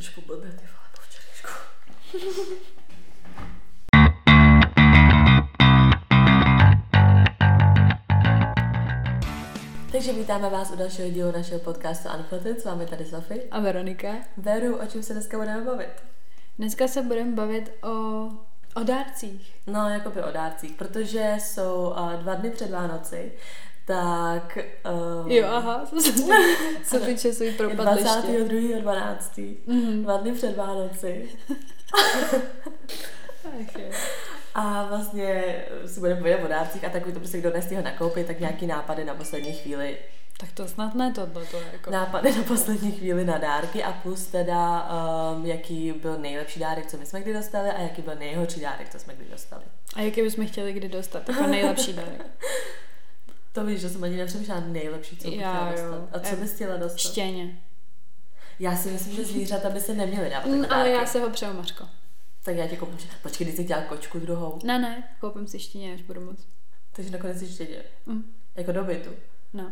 Trošku blbě, ty vole, po včerejšku. Takže vítáme vás u dalšího dílu našeho podcastu Unflated. S vámi tady Sofie a Veronika. Veru, o čem se dneska budeme bavit? Dneska se budeme bavit o dárcích. No, jakoby o dárcích, protože jsou 2 dny před Vánoci. Tak... Jo, aha, se týče svůj propadliště. 22.12. 2 dny před Vánoci. Okay. A vlastně si budeme povědět o dárcích a takový to prostě, kdo nestihl nakoupit, tak nějaký nápady na poslední chvíli. Tak to snad ne tohleto. Jako. Nápady na poslední chvíli na dárky a plus teda, jaký byl nejlepší dárek, co my jsme kdy dostali a jaký byl nejhorší dárek, co jsme kdy dostali. A jaký bychom chtěli kdy dostat, jako nejlepší dárek. To víš, že jsem ani nepřemýšlela nejlepší, co bych chtěla dostat. A co bys chtěla dostat? Štěně. Já si myslím, že zvířata by se neměly dávat takové dárky. Ale já se ho přeju, Mařko. Tak já ti koupím. Počkej, když jsi chtěla kočku druhou. Ne, koupím si štěně, až budu moc. Takže nakonec si štěně. Jako do bytu. No.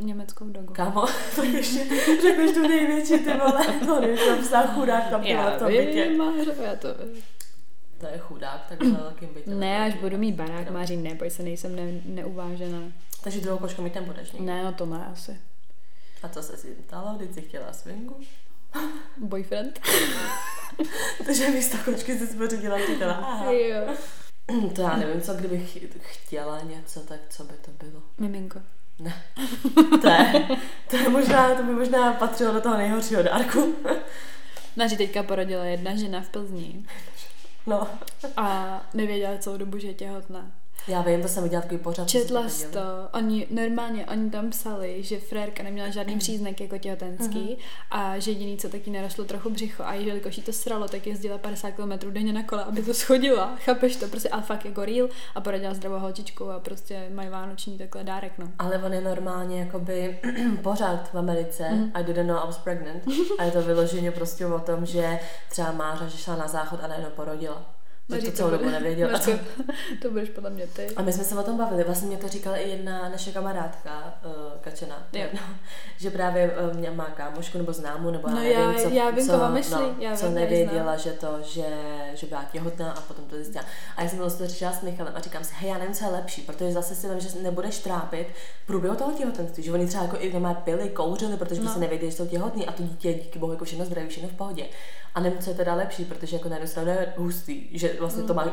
Německou dogu. Kámo, to ještě řekneš tu největší, ty vole. To nevíš, tam psal chudák, tam byla v tom bytě. To je chudák, tak za velkým bytem. Ne, až budu mít barák, Máří, neboj se, nejsem neuvážená. Takže druhou kočku mi tam budeš někde? Ne, no to má asi. A co se si ptala, když jsi chtěla swingu? Boyfriend. Takže místo kočky jsi spořídila chtěla. Aha. Jo. To já nevím, co kdybych chtěla něco, tak co by to bylo? Miminko. Ne. To by možná patřilo do toho nejhoršího dárku. Naši teďka porodila jedna žena v Plzni. No. A nevěděla celou dobu, že je těhotná. Já vím, to jsem viděla takový pořád. Četla jsi to. Oni tam psali, že frérka neměla žádný příznak jako těhotenský a že jediný, co taky narostlo trochu břicho a jelikož jí to sralo, tak jezdila 50 km denně na kole, aby to schodila. Chápeš to? Prostě a fakt jako real a poradila zdravou holčičku a prostě mají vánoční takhle dárek, no. Ale on je normálně jakoby pořád v Americe I didn't know I was pregnant a je to vyloženě prostě o tom, že třeba Mára, že šla na záchod a najednou porodila. Maří, to celou dobu nevěděla. To budeš podle mě ty. A my jsme se o tom bavili. Vlastně mě to říkala i jedna naše kamarádka, Kačena. No, že právě mě má kámošku nebo známu, nebo já nevím, co nevěděla, že byla těhotná a potom to zjistila. A já jsem to říkala s Michalem a říkám si, hej, já nevím, co je lepší, protože zase si vím, že nebudeš trápit průběhu toho těhotenství, že oni třeba jako i nemá pily, kouřili, protože by se nevěděli, že jsou těhotní a to dítě díky bohu jako všechno zdraví, všechno v pohodě. A nevím, co je teda lepší, protože jako je hustý, že vlastně to má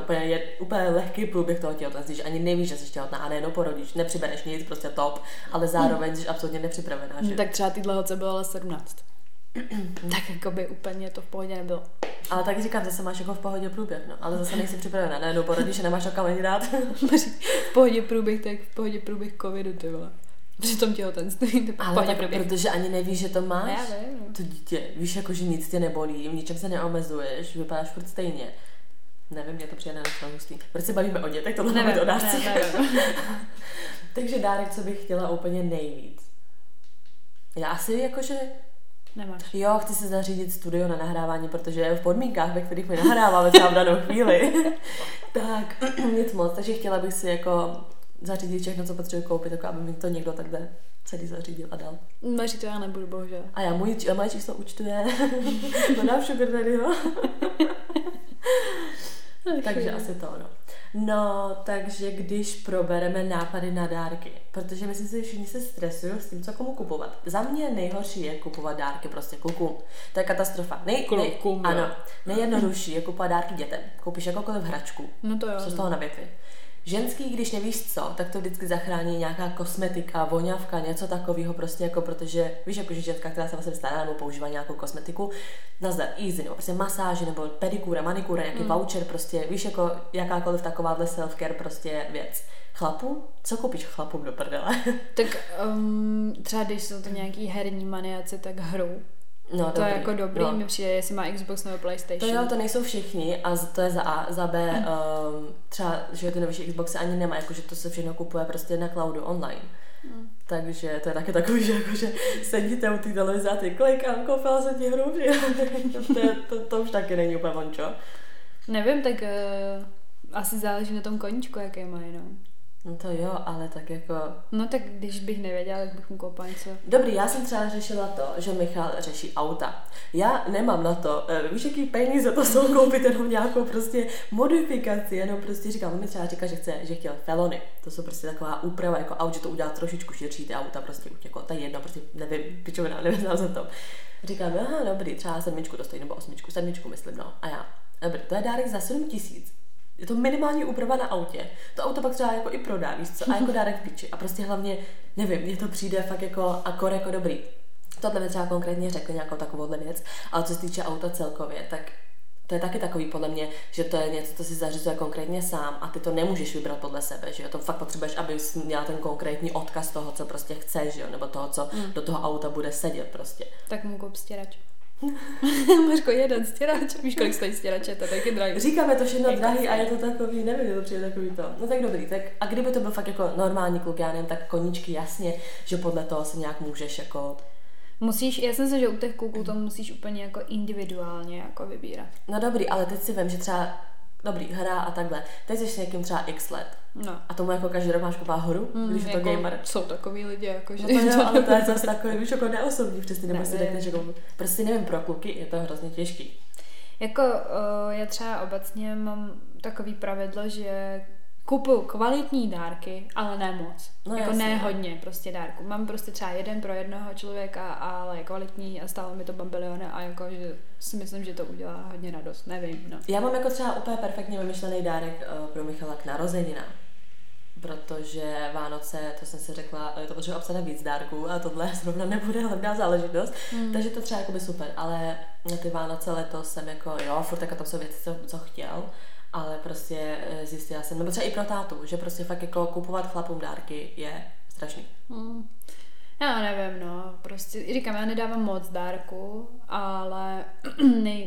úplně lehký průběh toho těhotenství, že ani nevíš, že jsi těhotná a nejenom porodíš, nepřibereš nic, prostě top, ale zároveň jsi absolutně nepřipravená, že? Tak třeba týhle holce bylo ale 17. Tak jakoby úplně to v pohodě nebylo. Ale tak říkám, zase máš jako v pohodě průběh, no, ale zase nejsi připravená, najednou porodíš a nemáš okam ani dát. V pohodě průběh, tak v pohodě průběh covidu, ty vole. Při tom těhotenství, ale protože ani nevíš, že to máš, to dítě, víš jako, že nic tě nebolí, v ničem se neomezuješ, vypadáš furt stejně. Nevím, mě to přijde na hustý. Proč se bavíme o dětech, tohle máme o dárcích. Takže dárek, co bych chtěla úplně nejvíc. Já asi jakože... Nemáš. Jo, chci se zařídit studio na nahrávání, protože v podmínkách, ve kterých my nahráváme třeba v danou chvíli, tak nic moc. Takže chtěla bych si jako zařídit všechno, co potřebuji koupit, jako aby mi to někdo takhle celý zařídil a dal. Maří, to já nebudu, bohužel. A já moje číslo účtu je... Takže asi to ono. No, takže když probereme nápady na dárky, protože myslím si, že všichni se stresují s tím, co komu kupovat. Za mě nejhorší je kupovat dárky prostě klukům. To je katastrofa. Nejjednodušší je kupovat dárky dětem. Koupíš jakoukoliv hračku. No to jo. Co z toho na větvi. Ženský, když nevíš co, tak to vždycky zachrání nějaká kosmetika, voňavka, něco takového prostě jako, protože víš, jakože ženská, která se vlastně vystává nebo používá nějakou kosmetiku, nazdar, easy, nebo prostě masáže, nebo pedikura, manikura, nějaký voucher, prostě víš, jako jakákoliv takováhle self-care prostě věc. Chlapu? Co koupíš chlapům do prdele? Tak třeba když jsou to nějaký herní maniaci, tak hru. No, to dobrý. Je jako dobrý, no. Mi přijde, jestli má Xbox nebo PlayStation. To jo, to nejsou všichni a to je za A, za B, třeba, že ty novější Xboxy ani nemá, jakože to se všechno kupuje prostě na cloudu online. Takže to je taky takový, že jakože sedíte u té televize a ty klikám, koupila se ti hru, to už taky není úplně vončo. Nevím, tak asi záleží na tom koníčku, jaké mají, no. No to jo, ale tak jako... No tak když bych nevěděla, jak bych mu koupila něco. Dobrý, já jsem třeba řešila to, že Michal řeší auta. Já nemám na to, víš, jaký peníze to jsou koupit jenom nějakou prostě modifikaci, jenom prostě říkám, on mi třeba říká, že chtěl felony. To jsou prostě taková úprava jako aut, že to udělá trošičku širší ty auta, prostě jako ta jedna, prostě nevím, pičovina, nevěznám se to. Říkám, aha, dobrý, třeba 7 to stojí, nebo 8, 7 myslím, no. A já, dobrý, to je dárek za 7 000. Je to minimální úprava na autě. To auto pak třeba jako i prodá, víš co? A jako dárek píči. A prostě hlavně, nevím, mně to přijde fakt jako akor jako dobrý. Tohle mi třeba konkrétně řekl nějakou takovouhle věc, ale co se týče auta celkově, tak to je taky takový podle mě, že to je něco, co si zařizuje konkrétně sám a ty to nemůžeš vybrat podle sebe, že jo? To fakt potřebuješ, aby jsi měla ten konkrétní odkaz toho, co prostě chceš, jo? Nebo toho, co do toho auta bude sedět prostě. Tak mu koup stěrač. Mařko, jeden stěrač. Víš, kolik stojí stěrače, to taky drahý. Říkáme to všechno drahý a je to takový, nevím, je to přijde takový to. No tak dobrý, tak a kdyby to byl fakt jako normální kluk, já nevím, tak koníčky, jasně, že podle toho se nějak můžeš jako... Musíš, já jsem si, že u těch kluků to musíš úplně jako individuálně jako vybírat. No dobrý, ale teď si vím, že třeba dobrý, hra a takhle. Teď jsi s někým třeba x let. No. A tomu jako každý rok máš kopá horu, když je to jako gamer. Jsou takový lidi, jako, že... No to jo, ale to je zase takový, víš, jako neosobní, přesně, nebo si řekneš, jako... Prostě nevím, pro kluky je to hrozně těžký. Jako, já třeba obecně mám takový pravidlo, že kupuju kvalitní dárky, ale ne moc. No, jako ne hodně prostě dárku. Mám prostě třeba jeden pro jednoho člověka, ale je kvalitní a stále mi to bambiliony a jako, že si myslím, že to udělá hodně radost. Nevím, no. Já mám jako třeba úplně perfektně vymyšlený dárek pro Michala k narozeninám. Protože Vánoce, to jsem si řekla, to potřebuji obsat víc dárků a tohle zrovna nebude levná záležitost, takže to třeba jakoby super, ale na ty Vánoce letos jsem jako, jo, furt jako tam jsou věci, co chtěl, ale prostě zjistila jsem, nebo třeba i pro tátu, že prostě fakt jako kupovat chlapům dárky je strašný. Já nevím, no, prostě říkám, já nedávám moc dárku, ale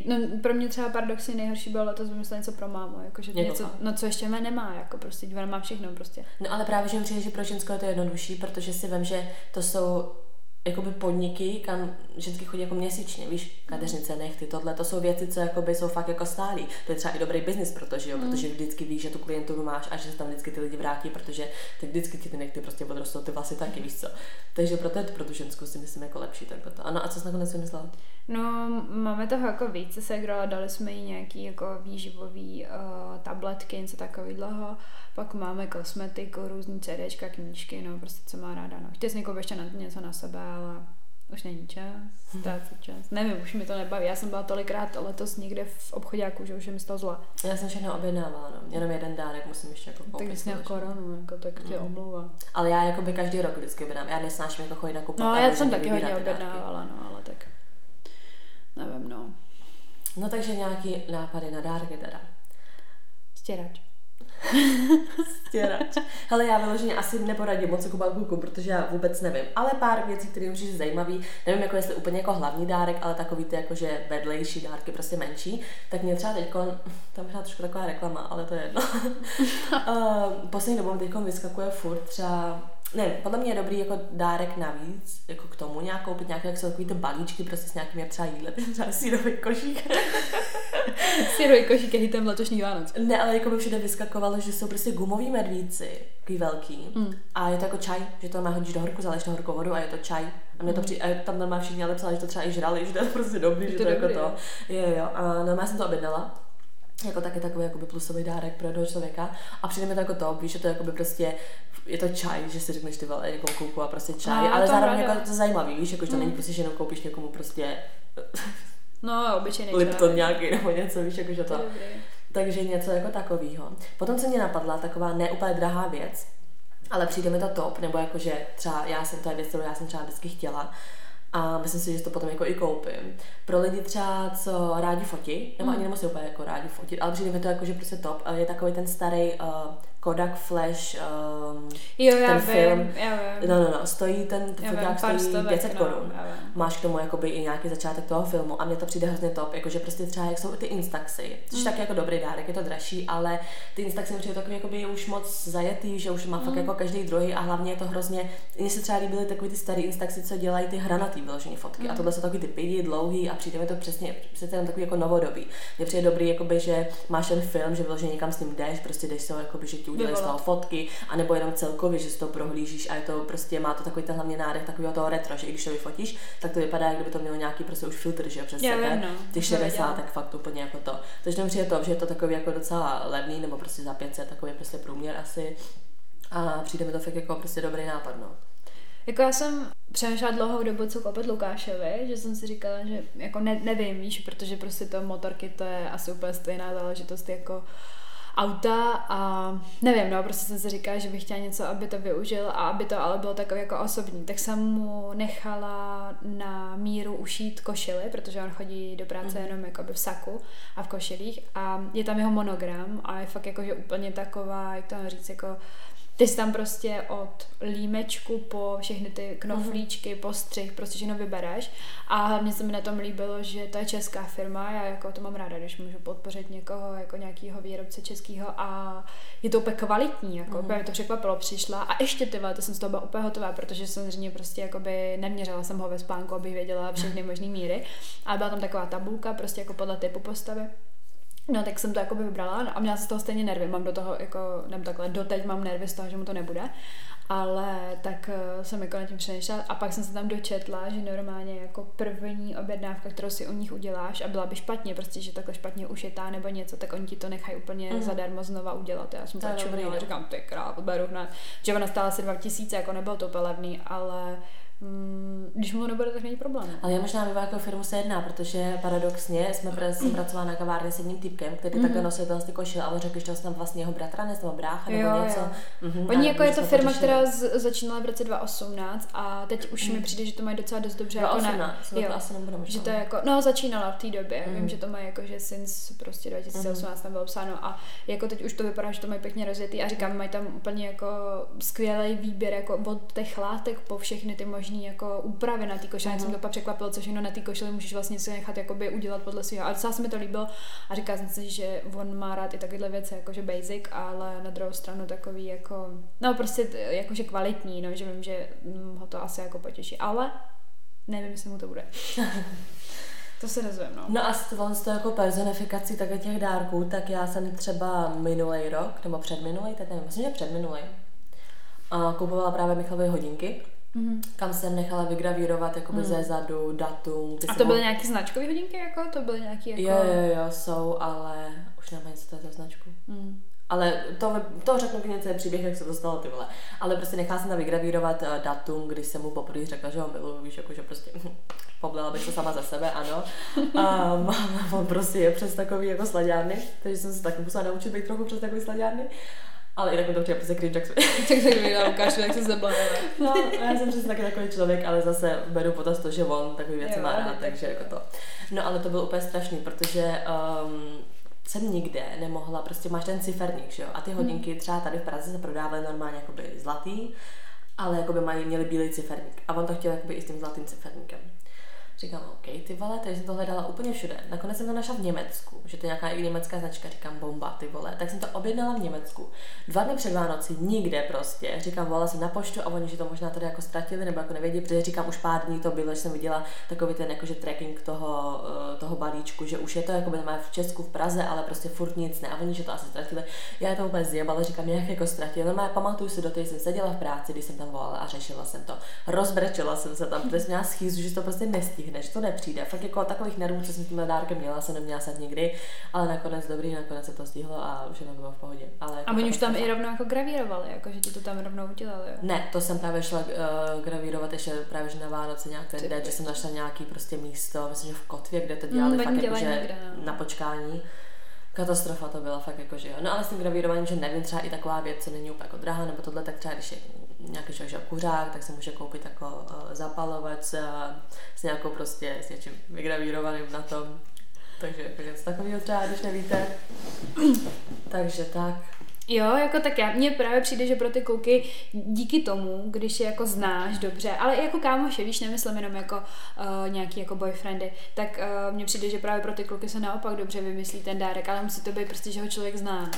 no, pro mě třeba paradoxně nejhorší bylo letos vymyslet něco pro mámu, jakože něco, no co ještě mě nemá, jako prostě, ona má všechno prostě. No ale právě, že mi přijde, že pro ženskou je to jednodušší, protože si vím, že to jsou jakoby podniky, kam ženský chodí jako měsíčně, víš, kadeřnice, nechty, tohle, to jsou věci, co jakoby jsou fakt jako stálý. To je třeba i dobrý biznis, protože jo, protože vždycky víš, že tu klienturu máš a že se tam vždycky ty lidi vrátí, protože ty vždycky ti ty nechty prostě odrostou, ty vlasy taky, víš co. Takže proto je to pro tu ženskou si myslím jako lepší takhle to. Ano, a co jsi nakonec vymyslela? No, máme toho jako více segrala, dali jsme jí nějaký jako výživový tabletky, něco takového. Pak máme kosmetiku, různý CDčka, knížky, no prostě co má ráda, no. Chtěl jsem ještě něco na sebe, ale už není čas, čas. Nevím, už mi to nebaví. Já jsem byla tolikrát letos někde v obchoďáku, že už je mi z toho zla. Já jsem všechno objednávala, no. Jenom jeden dárek musím ještě jako koupit. Tak když jsi měl koronu, jako, tak tě omlouvám. Ale já jako by každý rok vždycky objednám. Já nesnáším jako chodit nakupovat. No, já jsem taky hodně objednávala, no, ale tak nevím, no. No takže nějaký nápady na dárky teda. Stěrač. Stěrač. Hele, já vyloženě asi neporadím moc jako kluku, protože já vůbec nevím. Ale pár věcí, které už je zajímavý, nevím, jako jestli úplně jako hlavní dárek, ale takový ty jakože vedlejší dárky, prostě menší. Tak mě třeba teď tam byla trošku taková reklama, ale to je jedno. Poslední dobou teď vyskakuje furt třeba, nevím, podle mě je dobrý jako dárek navíc, jako k tomu nějak koupit nějaké, jak jsou takový ty balíčky prostě s nějakým jak třeba jídlem, třeba sírový košík. Sírový košík je hitem letošní Vánoc. Ne, ale jako by všude vyskakovalo, že jsou prostě gumoví medvíci, takový velký. A je to jako čaj, že to má hodíš do horku, zaleješ to horkou vodu a je to čaj. A mě to a tam normálně všichni ale psali, že to třeba i žrali, že to je prostě dobrý, je to že to dobrý, jako to. Jo. A normálně jsem to objednala. Jako taky takový jakoby plusový dárek pro jednoho člověka a přijde mi to jako to, víš, že to jakoby prostě je to čaj, že si řekneš ty vole, někomu kouku a prostě čaj, ale zároveň jako to zajímavý, víš, jako že to není prostě, že jenom koupíš někomu prostě no, obyčejný Lipton nějaký nebo něco, víš, jako že to takže něco jako takovýho. Potom se mě napadla taková ne úplně drahá věc, ale přijde mi to top, nebo jakože třeba já jsem to je věc, kterou já jsem třeba vždycky chtěla a myslím si, že to potom jako i koupím. Pro lidi třeba, co rádi fotí, nebo ani nemusí úplně jako rádi fotit, ale přijde mi to jako, že prostě top, je takový ten starý Kodak flash, ten film. No, stojí ten foták, stojí 500 korun. Máš k tomu jakoby i nějaký začátek toho filmu a mně to přijde hrozně top, jakože prostě třeba jak jsou ty Instaxy, což taky jako dobrý dárek, je to dražší, ale ty Instaxy mi přijde takový jakoby už moc zajetý, že už má fakt jako každý druhý a hlavně je to hrozně, mně se třeba líbily takový ty starý Instaxy, co dělají ty hranatý vyložené fotky a tohle jsou takový ty pidi, dlouhý a přijde mi to přesně tam takový jako novodobý. Mně přijde dobrý, jakoby, že máš ten film, že vyloženě někam s ním jdeš, prostě jdeš se jakoby, že ti udělají z toho fotky, anebo jenom celkově, že si to prohlížíš a je to prostě, má to takový ten hlavně nádech takového toho retro, že i když to vyfotíš, tak to vypadá, jak kdyby to mělo nějaký prostě už filtr, že jo, přes sebe, těch 60, tak fakt úplně jako to. Takže dobře je to, že je to takový jako docela levný, nebo prostě za 500, takový prostě průměr asi. A přijde mi to fakt jako prostě dobrý nápad, no. Jako já jsem přemýšlela dlouhou dobu, co koupit Lukášovi, že jsem si říkala, že jako nevím, víš, protože prostě to motorky, to je asi úplně stejná záležitost jako auta a nevím, no, prostě jsem si říkala, že bych chtěla něco, aby to využil a aby to ale bylo takové jako osobní. Tak jsem mu nechala na míru ušít košili, protože on chodí do práce jenom jako by v saku a v košilích a je tam jeho monogram a je fakt jako, že úplně taková, jak to mám říct, jako ty jsi tam prostě od límečku po všechny ty knoflíčky, postřih, prostě všechno vybereš. A hlavně se mi na tom líbilo, že to je česká firma, já jako to mám ráda, když můžu podpořit někoho, jako nějakýho výrobce českýho a je to úplně kvalitní, jako úplně mi to překvapilo, přišla a ještě tyhle, to jsem z toho byla úplně hotová, protože samozřejmě prostě jakoby neměřila jsem ho ve spánku, abych věděla všechny možné míry, ale byla tam taková tabulka, prostě jako podle typu postavy. No tak jsem to jako vybrala a měla jsem z toho stejně nervy, mám do toho jako, nevím takhle, doteď mám nervy z toho, že mu to nebude, ale tak jsem jako na tím přemýšlela a pak jsem se tam dočetla, že normálně jako první objednávka, kterou si u nich uděláš a byla by špatně, prostě, že takhle špatně ušitá nebo něco, tak oni ti to nechají úplně zadarmo znova udělat. Já jsem to čumila, říkám, ty král, beru hned, že ona stála asi 2000, jako nebylo to úplně levný, ale když mu to nebude, tak není problém. Ale já možná vím, jakou firmu se jedná, protože paradoxně jsem pracovala na kavárně s jedním typkem, který takhle nosil vlastně košil, ale řekl, že tam vlastně jeho bratranec nebo brácha nebo něco. Oni jako je to firma, která začínala v roce 2018 a teď už mi přijde, že to mají docela dost dobře. 2018, jako asi nebudu možná. Že to jako, no začínala v té době, vím, že to mají jako, že since prostě 2018 tam bylo psáno a jako teď už to vypadá, že to mají pěkně rozjetý a říkám, mají tam úplně jako skvělý výběr jako od těch látek po všechny ty jako úpravy na té košili, jsem to pak překvapilo, co všechno na té košili můžeš vlastně si nechat jakoby udělat podle svého. Ale docela se mi to líbilo a říkala jsem si, že on má rád i takovéhle věci, jakože basic, ale na druhou stranu takový jako, no prostě jakože kvalitní, no, že vím, že ho to asi jako potěší, ale nevím, jestli mu to bude. To se dozvím, no. No a s to jako personifikací takhle těch dárků, tak já jsem třeba minulej rok, nebo předminulej, tak nevím, myslím, že předminulej, kupovala právě Michalovy hodinky. Kam jsem nechala vygravírovat jakoby ze zadu datum. A to byly nějaký značkový hodinky? Jako? To byly nějaký jako... Jo, jsou, ale už nemají co to je za značku. Ale to řeknu k něco je příběh, jak se to stalo, ty vole. Ale prostě nechala jsem tam vygravírovat datum, když jsem mu poprvé řekla, že ho miluji, víš, jakože prostě poblela bych to sama za sebe, ano. A on prostě je přes takový jako slaďárny, takže jsem se taky musela naučit být trochu přes takový slaďárny. Ale i tak mi to přijde prostě cringe, tak vydala Lukášovi, jak se zabavila. No, já jsem přesně taky takový člověk, ale zase beru potaz to, že on takový věci má rád, takže jako to. No ale to bylo úplně strašný, protože jsem nikde nemohla, prostě máš ten ciferník, že jo? A ty hodinky třeba tady v Praze se prodávaly normálně jakoby zlatý, ale jakoby měly bílý ciferník. A on to chtěl jakoby i s tím zlatým ciferníkem. Říkám, OK, ty vole, takže jsem to hledala úplně všude. Nakonec jsem to našla v Německu, že to je nějaká i německá značka, říkám, bomba, ty vole. Tak jsem to objednala v Německu. 2 dny před Vánoci, nikde prostě. Říkám, volala jsem na poštu a oni, že to možná tady jako ztratili, nebo jako nevěděli, protože říkám, už pár dní to bylo, že jsem viděla takový ten jakože tracking toho balíčku, že už je to jako má v Česku, v Praze, ale prostě furt nic ne. A oni, že to asi ztratili. Já to vůbec zjebala, říkám, jak jako ztratili. No, pamatuju si, do té jsem seděla v práci, když jsem tam volala a řešila jsem to. Rozbrečela jsem se tam, protože měla schýzu, že to prostě nestihne. Než to nepřijde. Fakt jako takových nervů, co jsem s tímhle dárkem měla, jsem neměla snad nikdy, ale nakonec se to stihlo a už jenom bylo v pohodě. Ale jako a oni už tam i rovnou jako gravírovali, jako že ti to tam rovnou udělali, jo? Ne, to jsem právě šla gravírovat ještě právě na Vánoce nějak ten den, že jsem našla nějaký prostě místo, myslím, že v Kotvě, kde to dělali fakt jako, že na počkání. Katastrofa to byla fakt jako, že jo. No ale s tím gravírováním, že nevím, třeba i taková věc, co není úplně jako drahá, nebo tohle, tak třeba když je nějaký člověk kuřák, tak se může koupit jako zapalovač s nějakou prostě, s něčím vygravírovaným na tom. Takže jako něco takového třeba, když nevíte. Takže tak. Jo, jako tak já, mně právě přijde, že pro ty kluky díky tomu, když je jako znáš dobře, ale i jako kámoše, víš, nemyslím jenom jako nějaký jako boyfriendy, tak mně přijde, že právě pro ty kluky se naopak dobře vymyslí ten dárek, ale musí to být prostě, že ho člověk zná.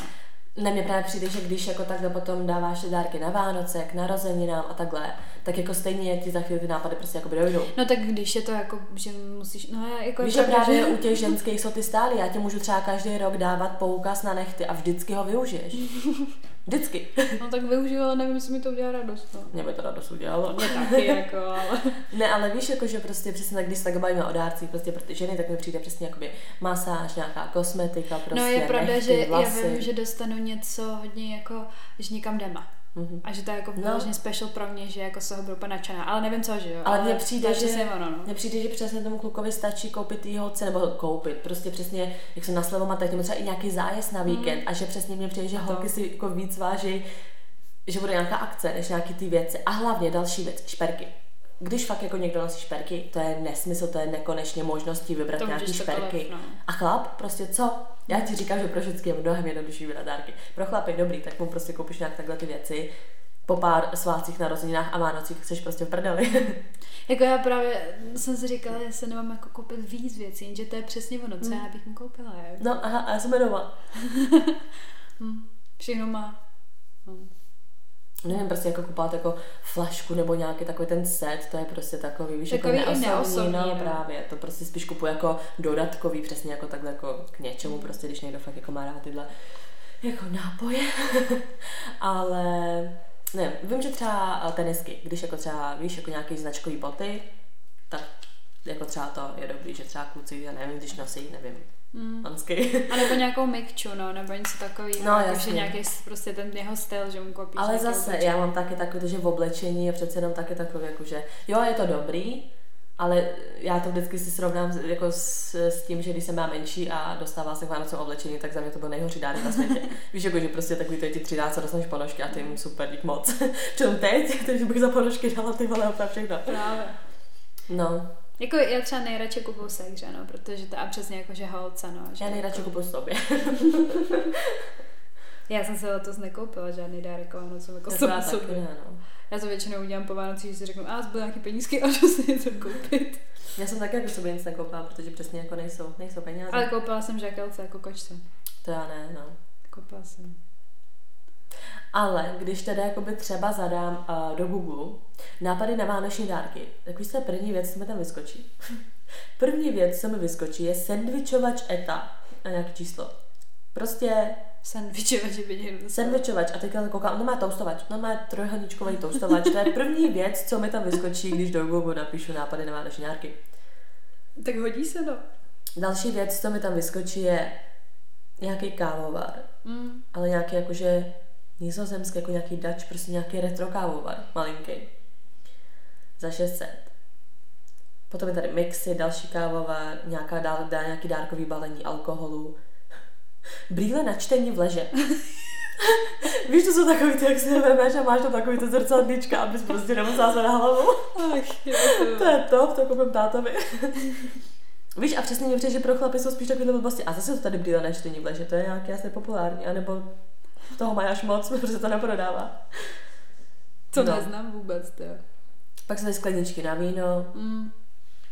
Ne, mně právě přijde, že když jako takhle potom dáváš dárky na Vánoce, k narozeninám a takhle, tak jako stejně ti za chvíli ty nápady prostě jako dojdou. No tak když je to jako, že musíš, no jako... Víš, právě u těch ženských jsou ty stály, já ti můžu třeba každý rok dávat poukaz na nechty a vždycky ho využiješ. Vždycky. No tak využiju, ale nevím, jestli mi to udělá radost. No. Mě by to radost udělalo. Mě taky, jako, ale... Ne, ale víš, jako, že prostě přesně, když se tak bavíme o dárcích, prostě pro ty ženy, tak mi přijde přesně jakoby masáž, nějaká kosmetika, prostě. No je pravda, že vlasy. Já vím, že dostanu něco hodně jako, že někam jdeme. Mm-hmm. A že to je jako vlastně special pro mě, že jako se ho budu nadšená, ale nevím co, že jo. Ale mně přijde, přijde, že přesně tomu klukovi stačí koupit jeho cenu, nebo koupit, prostě přesně, jak jsem na slevu má, tak třeba i nějaký zájezd na víkend a že přesně mně přijde, že holky si jako víc váží, že bude nějaká akce, než nějaký ty věci. A hlavně další věc, šperky. Když fakt jako někdo nosí šperky, to je nesmysl, to je nekonečně možností vybrat to nějaký šperky. Kolik, no. A chlap, prostě co? Já ti říkám, že pro všechny je mnohem jednodušší vybrat dárky. Pro chlapy dobrý, tak mu prostě koupíš nějak takhle ty věci. Po pár svátcích, narozeninách a Vánocích chceš prostě v prdeli. Jako já právě jsem si říkala, že se nemám jako koupit víc věcí, že to je přesně ono, co já bych mu koupila. Je? No aha, a já jsem doma. Všechno má. Nevím, prostě jako kupovat jako flašku nebo nějaký takový ten set, to je prostě takový, víš, takový jako neosobní, no právě, to prostě spíš kupuji jako dodatkový, přesně jako takhle jako k něčemu, prostě když někdo fakt jako má rád tyhle jako nápoje, ale nevím, vím, že třeba tenisky, když jako třeba, víš, jako nějaký značkový boty, tak jako třeba to je dobrý, že třeba kluci, já nevím, když nosí, nevím, Anský. A nebo nějakou mikču, no, nebo něco takového, no, takže nějaký prostě ten jeho styl, že mu kopíš. Ale zase, já mám taky takové, že v oblečení je přece jenom taky takové, jako že jo, je to dobrý, ale já to vždycky si srovnám jako s tím, že když jsem byla menší a dostávala se k Vánocům oblečení, tak za mě to byl nejhorší dárek na světě. Víš, jako, že prostě takový to je ti 13, co dostaneš ponožky a ty jim super, dík moc. Čemu teď? Takže bych za ponožky dala ty vole opravdu všechno. Právě. No. Jako já třeba nejradši kupuju sekře, no, protože to a přesně jako, že holce, no. Že já nejradši kupuju sobě. Já jsem se letos nekoupila žádný dárek Vánocům, jako sobě. Ne, no. Já to většinou udělám po Vánocích, že si řeknu, a zbyly nějaký penízky, a že si něco koupit. Já jsem taky jako sobě nic nekoupila, protože přesně jako nejsou peníze. Ale koupila jsem žakelce, jako kočce. To já ne, no. Koupila jsem. Ale když teda jakoby třeba zadám do Google nápady na vánoční dárky, tak víš, to první věc, co mi tam vyskočí. První věc, co mi vyskočí, je sendvičovač ETA a nějaké číslo. Prostě sendvičovač je vidět. Sendvičovač a teďka koukám, on má toastovač, on má trojhoničkový toastovač, to je první věc, co mi tam vyskočí, když do Google napíšu nápady na vánoční dárky. Tak hodí se, no. Další věc, co mi tam vyskočí, je nějaký kávovar, ale nějaký jakože nizozemský, jako nějaký Dutch, prostě nějaký retro kávovar, malinký. Za 600. Potom je tady mixy, další kávovar, nějaký dárkový balení alkoholu. Brýle na čtení v leže. Víš, to jsou takový ty, jak si nevemeš a máš tam takový to zrcadlička, abys prostě nemusela se na hlavu. To je top, to koupím tátovi. Víš, a přesně mě přijde, že pro chlapy jsou spíš takovýhle blbosti. A zase to tady brýle na čtení v leže, to je nějaký asi populární, anebo toho mají až moc, protože to neprodává. To neznám vůbec, to. Pak jsou tady skleničky na víno,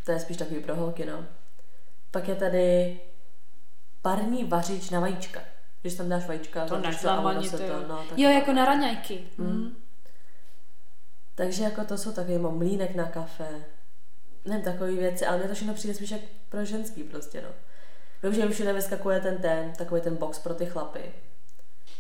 to je spíš takový pro holky, no. Pak je tady parní vařič na vajíčka. Když tam dáš vajíčka, to neznám ani to. No, jo, jako na raňajky. Takže jako to jsou takový mlýnek na kafe, nevím, takový věci, ale mě to všechno přijde spíš jak pro ženský prostě, no. Vím, že jim všude vyskakuje takový ten box pro ty chlapy.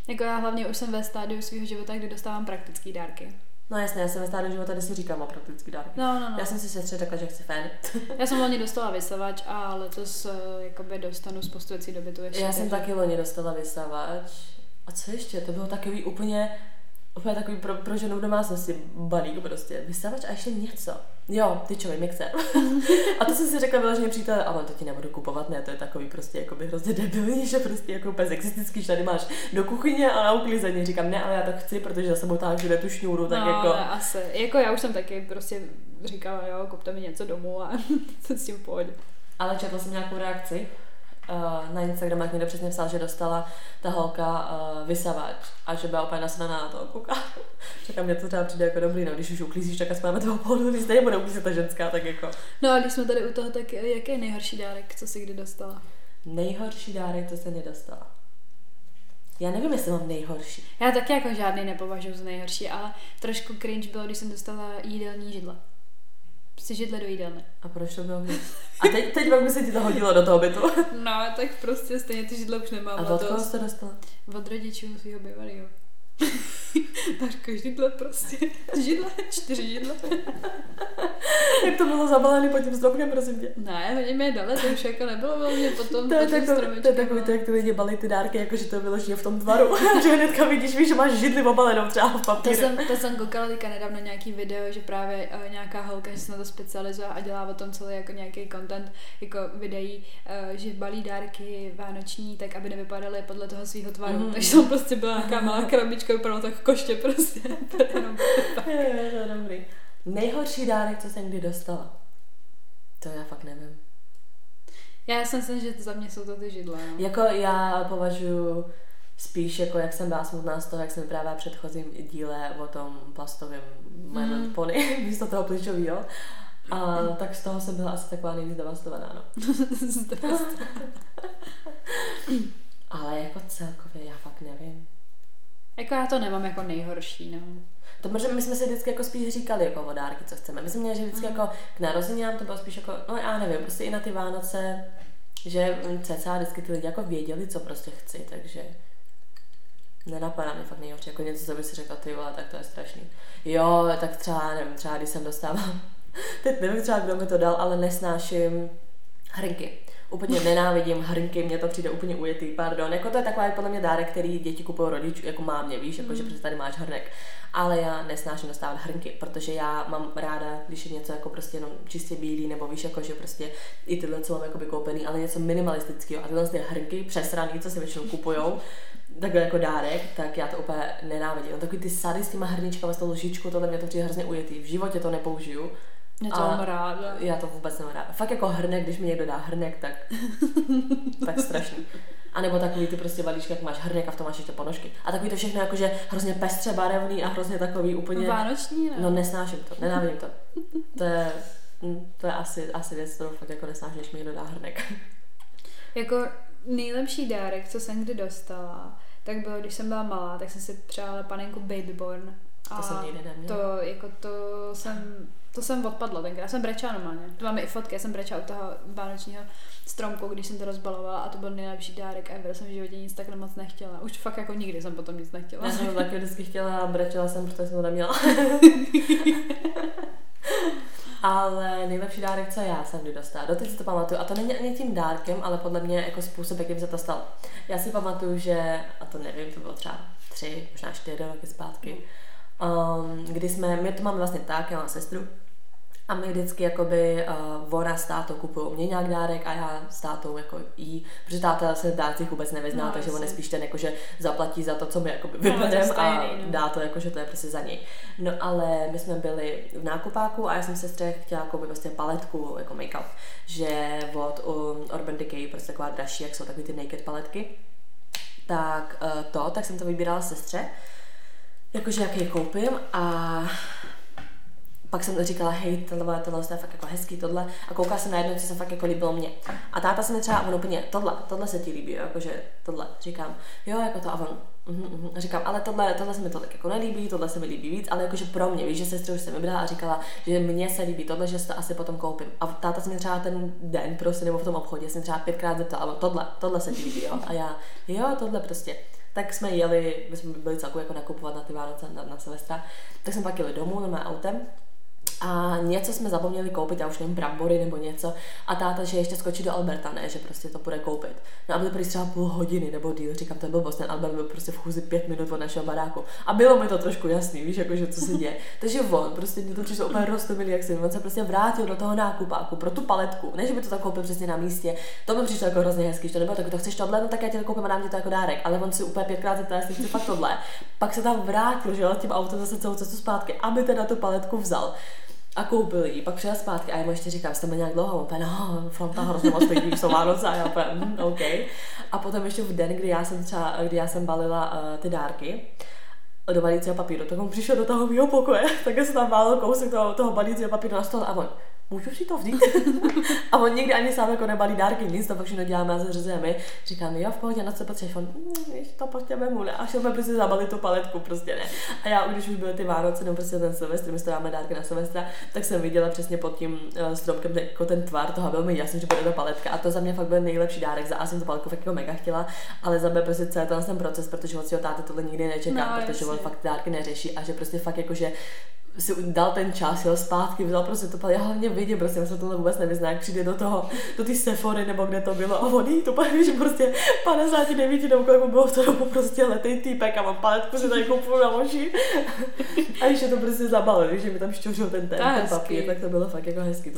Jako já hlavně už jsem ve stádiu svého života, kdy dostávám praktický dárky. No jasně, já jsem ve stádiu života, kde si říkám o praktický dárky. No. Já jsem si sestře řekla, že chci fén. Já jsem loni dostala vysavač a letos jakoby dostanu spoustující doby tu ještě. Já jsem taky loni dostala vysavač. A co ještě? To bylo takový úplně takový pro ženu v domácnosti balík prostě. Vysavač a ještě něco. Jo, tyčový mixer. A to jsem si řekla vyloženě přítele, ale to ti nebudu kupovat, ne, to je takový prostě jakoby hrozně debilní, že prostě jako úplně sexistický, že tady máš do kuchyně a na uklizení. Říkám, ne, ale já to chci, protože za sebou táhnu tu šňůru, tak no, jako... No, asi. Jako já už jsem taky prostě říkala, jo, kupte mi něco domů a jsem s tím v pohodě. Ale četla jsem nějakou reakci na Instagram, jak někdo přesně psal, že dostala ta holka vysavač a že byla úplně nasnaná na toho kuka. Říkám, mě to třeba přijde jako dobrý, no, když už uklízíš, tak asi máme toho pohodu, když nebude uklízet ta ženská, tak jako. No a když jsme tady u toho, tak jaký je nejhorší dárek, co jsi kdy dostala? Nejhorší dárek, co jsem nedostala. Já nevím, jestli mám nejhorší. Já taky jako žádný nepovažuji za nejhorší, ale trošku cringe bylo, když jsem dostala jídelní židle. Prostě židle do jídelny. A proč to bylo? A teď vám by se ti to hodilo do toho bytu? No, tak prostě stejně ty židle už nemám. A od koho jste dostala? Od rodičů svého bývalého. Dáško, židle prostě. Židle, 4 židle. Jak to bylo zabalené pod tím stromkem, prosím tě? Ne, hodně mi je dali, to už jako nebylo velmi potom. To je takový, to, jak ty lidi balí ty dárky, jakože to vyloženě v tom tvaru. Že hnedka vidíš, víš, že máš židli obalenou třeba v papíře. To jsem koukala teďka nedávno nějaký video, že právě nějaká holka, že se na to specializuje a dělá o tom celý jako nějaký content, jako videí, že balí dárky vánoční, tak aby nevypadaly podle toho svého tvaru. Mm. Takže tam prostě byla nějaká malá krabička, vypadalo tak koště prostě. Je, dobrý. Nejhorší dárek, co jsem kdy dostala. To já fakt nevím. Já si myslím, že to za mě jsou to ty židle. No? Jako já považuji spíš, jako jak jsem byla smutná z toho, jak jsem právě v předchozím díle o tom plastovém Mainland Pony, místo toho pličovýho. A tak z toho jsem byla asi taková nejvíc devastovaná, no. Ale jako celkově já fakt nevím. Jako já to nemám jako nejhorší, no. To protože my jsme si vždycky jako spíš říkali jako o dárky, co chceme. My jsme měli, že vždycky jako k narozeninám to bylo spíš jako, no já nevím, prostě i na ty Vánoce, že cca vždycky ty lidi jako věděli, co prostě chci, takže nenapadá mi fakt nejhorší, jako něco, co by si řekla, ty vole, tak to je strašný. Jo, tak třeba, nevím, třeba když jsem dostávala, teď nevím třeba, kdo mi to dal, ale nesnáším hrnky. Úplně nenávidím hrnky, mně to přijde úplně ujetý, pardon. Jako to je takový podle mě dárek, který děti kupují rodičů, jako mámě, víš, jako že prostě tady máš hrnek. Ale já nesnáším dostávat hrnky, protože já mám ráda, když je něco jako prostě jenom čistě bílý, nebo víš, jako že prostě i tyhle co mám jakoby koupený, ale něco minimalistického. A tyhle ty hrnky přesraný, co si většinou kupujou, takhle jako dárek, tak já to úplně nenávidím. No, takový ty sady s těma hrníčkama, s tou lžičkou, tohle mě to přijde hrozně ujetý. V životě to nepoužiju. Já to mám ráda. Já to vůbec nemám ráda. Fakt jako hrnek, když mi někdo dá hrnek, tak tak strašný. A nebo takový ty prostě balíčky, jak máš hrnek a v tom máš ještě ponožky. A takový to všechno jakože hrozně pestře barevný a hrozně takový úplně vánoční, ne? No nesnáším to, nenávidím to. To je asi věc, kterou fakt jako nesnáším, když mi někdo dá hrnek. Jako nejlepší dárek, co jsem kdy dostala, tak bylo, když jsem byla malá, tak jsem si přála panenku Baby Born. To jsem nikdy neměla. To jsem odpadla tenkrát, já jsem brečela normálně, to máme i fotky, já jsem brečela od toho vánočního stromku, když jsem to rozbalovala a to byl nejlepší dárek ever, jsem v životě nic tak moc nechtěla, už fakt jako nikdy jsem potom nic nechtěla. Já jsem to taky vždycky chtěla a brečela jsem, protože jsem to neměla. Ale nejlepší dárek, co já jsem kdy dostala, doteď si to pamatuju, a to není ani tím dárkem, ale podle mě jako způsob, jakým se to stalo. Já si pamatuju, že, a to nevím, to bylo třeba 3, možná 4 roky zpátky, kdy my to máme vlastně tak, já mám sestru a my vždycky jakoby ona s tátou kupujou mě nějak dárek a já s tátou jako jí, protože táta se v dárcích vůbec nevyzná, no, takže on je spíš ten jakože zaplatí za to, co my jakoby vybereme a dá to jakože to je prostě za něj. No ale my jsme byli v nákupáku a já jsem sestře chtěla jakoby prostě paletku, jako make-up, že od Urban Decay, prostě taková dražší, jak jsou takový ty naked paletky, tak jsem to vybírala sestře. Jakože jak je koupím a pak jsem říkala, hej, tohle je fakt jako hezký, tohle a koukala jsem najednou, co se fakt jako líbilo mně. A táta se mi třeba, on úplně, tohle se ti líbí, jakože tohle, říkám, jo, jako to a on, říkám, ale tohle se mi tolik jako nelíbí, tohle se mi líbí víc, ale jakože pro mě, víš, že sestře už jsem vybrala a říkala, že mně se líbí tohle, že to asi potom koupím. A táta se mi třeba ten den prostě, nebo v tom obchodě, jsem třeba 5krát zeptala, ale tohle se ti líbí, jo, a já, jo, tohle prostě. Tak jsme jeli, my jsme byli celkově jako nakupovat na ty Vánoce, na Silvestra, tak jsme pak jeli domů, normálně autem a něco jsme zapomněli koupit, já už nevím, brambory nebo něco a táta, že ještě skočí do Alberta, ne, že prostě to půjde koupit. No a byli prostě třeba půl hodiny nebo díl, říkám, to je blbost, ten Albert byl prostě v chůzi 5 minut od našeho baráku a bylo mi to trošku jasný, víš, jakože co se děje. Takže on prostě mě to přišlo úplně roztomilý, jak on se prostě vrátil do toho nákupáku pro tu paletku, ne, že by to tak koupil přesně na místě, to mi přišlo jako hrozně hezký, to nebylo tak, to chceš tohle, no tak já ti to koupím a dám ti to jako dárek, ale on si úplně 5krát zeptal, jestli chci fakt tohle. Pak se tam vrátil, že tím autem zase celou cestu zpátky, aby teda tu paletku vzal. A koupil jí, pak přijel zpátky a já mu ještě říkám, jste mi nějak dlouho, úplně no, fronta hrozně moc lidí, jsou Vánoce a já úplně, OK. A potom ještě v den, kdy já jsem balila ty dárky do balícího papíru, tak on přišel do toho mýho pokoje, tak se tam válil kousek toho balícího papíru na stůl a on, můžu si to vzít? A on někdy ani sám jako nebalí dárky, nic, to všechno děláme a zařizujeme. Říkáme, jo, v pohodě, na co potřebuješ? On, víš, to prostě vemu, ne? A šelme prostě zabalit tu paletku, prostě ne. A já, když už byly ty Vánoce, no prostě ten Silvestr, my dáme dárky na Silvestra, tak jsem viděla přesně pod tím stromkem jako ten tvar toho, velmi jasný, že bude ta paletka. A to za mě fakt byl nejlepší dárek, za asi jsem tu paletku fakt jako mega chtěla, ale za mě prostě celý ten proces, protože od svého táty tohle nikdy nečeká, no, protože on fakt dárky neřeší a že prostě fakt jakože si dal ten čas, jel zpátky, vzal prostě to paletku, já hlavně vidím, prostě já se tohle vůbec nevyzná, jak přijde do toho, do té Sephory nebo kde to bylo, a oni to pak, že prostě 59 nebo kolik mu bylo v tom dobu, prostě letej týpek a mám paletku, že tady koupuju na moši a ještě to prostě zabalili, že mi tam šťouřil ten papír, tak to bylo fakt jako hezky,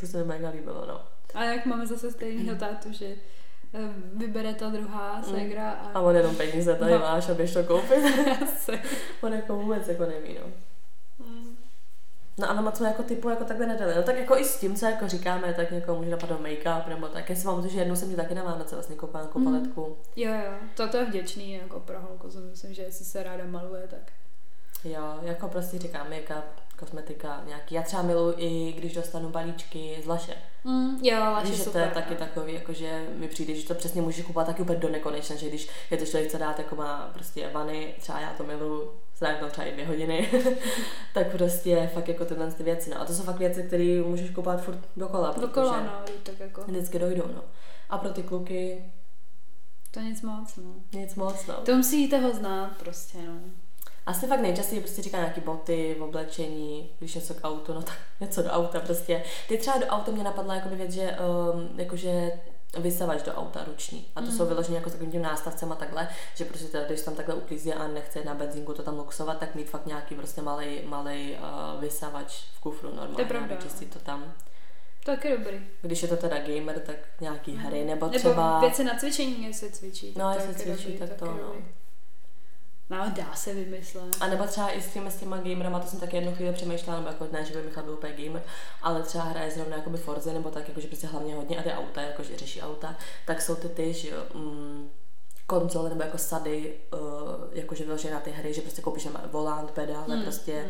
to se mi mega líbilo, no. A jak máme zase stejného tátu, že vybere ta druhá ségra a on jenom peníze tady máš a běž to koupit. On jako vůbec jako neví, no. No ano, co jako typu jako takhle nedali. No tak jako i s tím, co jako říkáme, tak jako může napadnout make-up nebo tak. Já si mám to, že jednou jsem ti taky na Vánoce vlastně koupala paletku. Jo, toto je vděčný jako pro holku, myslím, že jestli se ráda maluje, tak. Jo, jako prostě říkám make-up, kosmetika, nějaký. Já třeba miluji i když dostanu balíčky z Lushe. Jo, Lush je super. To je taky takový, jakože mi přijde, že to přesně můžeš kupovat taky úplně do nekonečna, že když je to člověk chce dát jako má prostě vany, třeba já to miluji. Zdávám tam třeba i 2 hodiny, tak prostě fakt jako tyhle ty věci, no a to jsou fakt věci, které můžeš kupovat furt dokola, no, tak jako vždycky dojdou, no. A pro ty kluky to nic moc, no. To musíte ho znát prostě, no. Asi fakt nejčastěji prostě říká nějaký boty, oblečení, když něco k autu, no tak něco do auta prostě. Ty třeba do auta mě napadla jako věc, že jakože vysavač do auta ruční. A to jsou vyložené jako s takovým tím nástavcem a takhle, že prostě teda, když tam takhle uklízí a nechce na benzínku to tam luxovat, tak mít fakt nějaký prostě malej vysavač v kufru normálně, vyčistit to tam. To taky dobrý. Když je to teda gamer, tak nějaký hry nebo třeba... Nebo věci na cvičení, jestli cvičí. No, jestli cvičí, tak to no. No, dá se vymyslet. A nebo třeba i s těma gamerama, to jsem taky jednu chvíli přemýšlela, nebo jako ne, že by Michal byl úplně gamer, ale třeba hraje zrovna jakoby Forza, nebo tak, jakože prostě hlavně hodně, a ty auta, jakože řeší auta, tak jsou ty že jo, konzole nebo jako sady, jakože vyložené na ty hry, že prostě koupíš volant, pedále prostě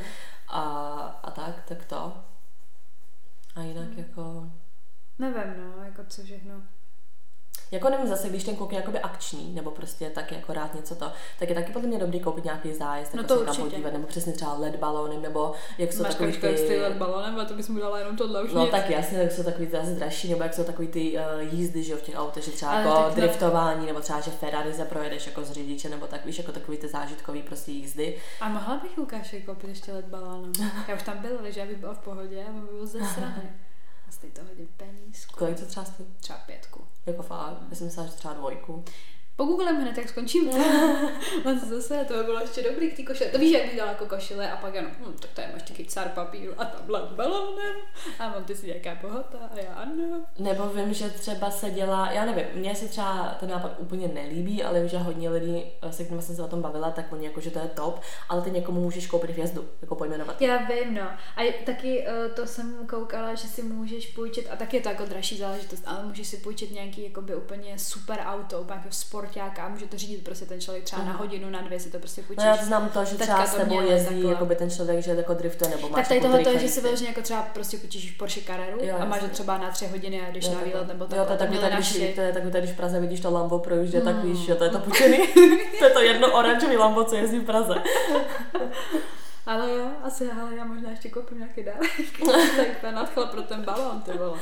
a tak to. A jinak jako... Nevím, no, jako co všechno. Jako nevím zase, když ten kluk je jakoby akční, nebo prostě taky jako rád něco to, tak je taky podle mě dobrý koupit nějaký zájezd, jako se tam podívat, nebo přesně třeba LED balónem, nebo jak jsou máš takový ty... Máš ty LED balónem, ale to bys mu dala jenom tohle už. No tak jasně, tak jsou takový ty zase dražší, nebo jak jsou takový ty jízdy, že jo, v těch autech, že třeba jako driftování, nebo třeba, že Ferrari zaprojedeš jako s řidičem, nebo tak víš, jako takový ty zážitkový prostě jízdy. A mohla bych Lukáši koupit ještě LED balónem. Já už tam byla, že já bych byla v pohodě, a byl zesraný. A stej to hodně penízku. Kolik to třeba stojí? Třeba 5. Jako fakt, já jsem myslela, že třeba 2. Pogooglem hned, jak skončíme. Zase, to by bylo ještě dobrý k té košile. To víš, jak bych dala jako košile a pak jenom, tak tady máš taky cár papíru a tam led balónem a mám ty si nějaká bohatá a já ano. Nebo vím, že třeba se dělá, já nevím, mně se třeba ten nápad úplně nelíbí, ale vím, že hodně lidí, se kterými jsem se o tom bavila, tak oni jako, že to je top, ale ty někomu můžeš koupit hvězdu, jako pojmenovat. Já vím, no. A taky to jsem koukala, že si můžeš půjčit, a tak je to jako dražší záležitost, ale můžeš si půjčit nějaký jakoby, úplně super auto, úplně jako sport a může to řídit prostě ten člověk třeba na hodinu, na 2 si to prostě půjčíš. No já to znám to, že třeba s tebou jezdí jakoby ten člověk, že jako driftuje nebo máš. Tak tady tohle to je, že si vyloženě jako třeba prostě půjčíš Porsche Carreru a máš to třeba na 3 hodiny a jdeš na výlet nebo tak. Jo, to je takový, tady když v Praze vidíš to Lambo projíždě, tak víš, jo, to je to půjčený. To je to jedno oranžový Lambo, co jezdí v Praze. Ale jo, asi, ale já možná ještě koupím nějaký dárek, tak ta nadchla pro ten balón, to bylo.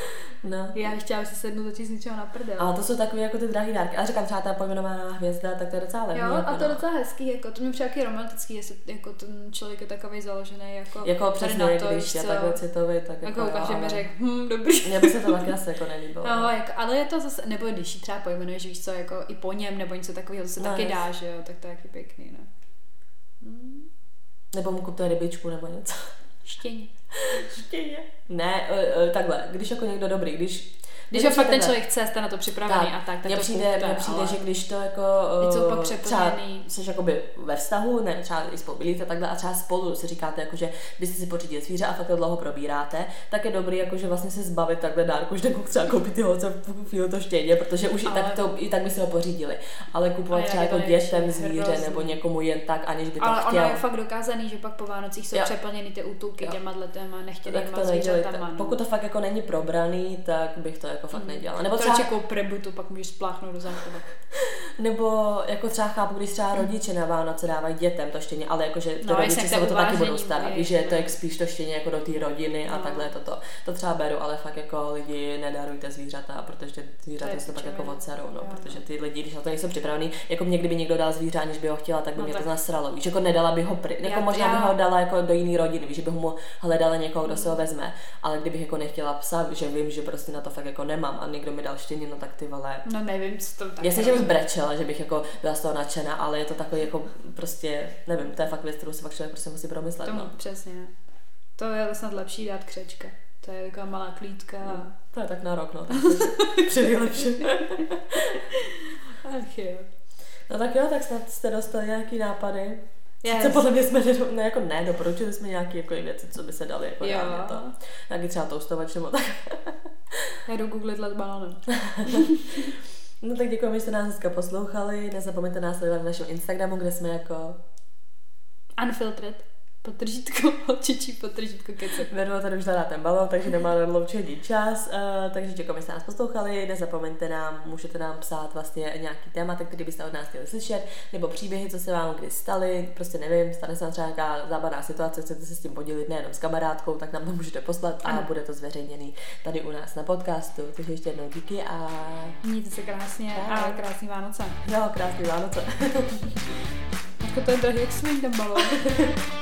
No. Já chtěla si sednu začít z ničeho na prdel. Ale to jsou takové jako ty drahý dárky. A říkám, třeba ta pojmenovaná hvězda, tak to je docela levný. Jo, jako a to je docela hezký, jako, to mě přijde taky romantický, jestli jako ten člověk je takovej založený, jako přesně, to, když je takhle citový, tak jako ukáž, že mi řekl, dobrý. Mně by se to taky asi jako nelíbilo. No, jako, ale je to zase, nebo když ji třeba pojmenuješ, víš co, jako i po něm, nebo něco takového, to se taky dá, že jo, tak to je taky pěkný, no. Nebo mu kupte rybičku nebo něco. Štěně. Ne, takhle, když jako někdo dobrý, když Když ho fakt ten člověk chce, jste na to připravený tak. A tak. Mně přijde, že když to jako třeba jsi jakoby ve vztahu, ne, třeba i spolu bylíte takhle a třeba spolu si říkáte, jakože byste si pořídili zvíře a fakt to dlouho probíráte, tak je dobrý jakože vlastně se zbavit takhle dárku, že třeba koupit jeho celou to štěně, protože už ale... i tak by si ho pořídili. Ale kupovat třeba jako dětem zvíře nebo někomu jen tak, aniž by to chtěl. Ale ono je fakt dokázaný, že pak po Vánocích jsou přeplněny ty útulky těma dletama, nechtěnýma zvířatama. Pokud to fakt jako není probraný, tak bych to jako fakt nedělala. Nebo třeba jako prebutu, pak můžeš spláchnout do záchova. Nebo jako třeba chápu, když třeba rodiče na Vánoce dávají dětem to štěně, ale jakože to rodiče se o to taky budou starat, že to je spíš to štěně jako do té rodiny a takhle toto. To třeba beru, ale fakt jako lidi nedarujte zvířata, protože zvířata se pak jako odserou, no, protože ty lidi, když na to nejsou připravený, jako mě kdyby někdo dal zvíře, aniž by ho chtěla, tak by mě to zasralo. Víš, jako nedala by ho jako možná by ho dala jako do jiné rodiny, víš, že by mu hledala někoho, kdo se ho vezme, ale kdybych jako nechtěla psa, že vím, že prostě na to fakt jako nemám a někdo mi dal štěně, no tak ty vole. No nevím, co to tak. Já jsem že bych brečela, že bych jako byla z toho nadšená, ale je to takový jako prostě, nevím, to je fakt věc, kterou si fakt člověk prostě musí promyslet. To, no. Přesně. To je snad lepší dát křečka. To je taková malá klítka. No, to je tak na rok, no. Přivylepšení. Ach jo. No tak jo, tak snad jste dostali nějaký nápady. Yes. Co podle mě jsme doporučili jsme nějaké jako věci, co by se daly jako dávně to. Nějaký třeba toustovač nebo tak. Já jdu googlit let bananem. No tak děkujeme, že jste nás dneska poslouchali. Nezapomeňte nás sledovat na našem Instagramu, kde jsme jako Unfiltered. Podtržítko kece. Verno tady už zadá ten balon, takže nemá nadloučený čas, takže děkujeme, že jste nás poslouchali, nezapomeňte nám, můžete nám psát vlastně nějaký tématy, které byste od nás chtěli slyšet, nebo příběhy, co se vám kdy staly, prostě nevím, stane se vám třeba nějaká zábavná situace, chcete se s tím podělit nejenom s kamarádkou, tak nám to můžete poslat a bude to zveřejněný tady u nás na podcastu, takže ještě jednou díky a mějte se krásně a krásný Vánoce. Jo, krásný Vánoce. To je drahý, jak smí ten balon.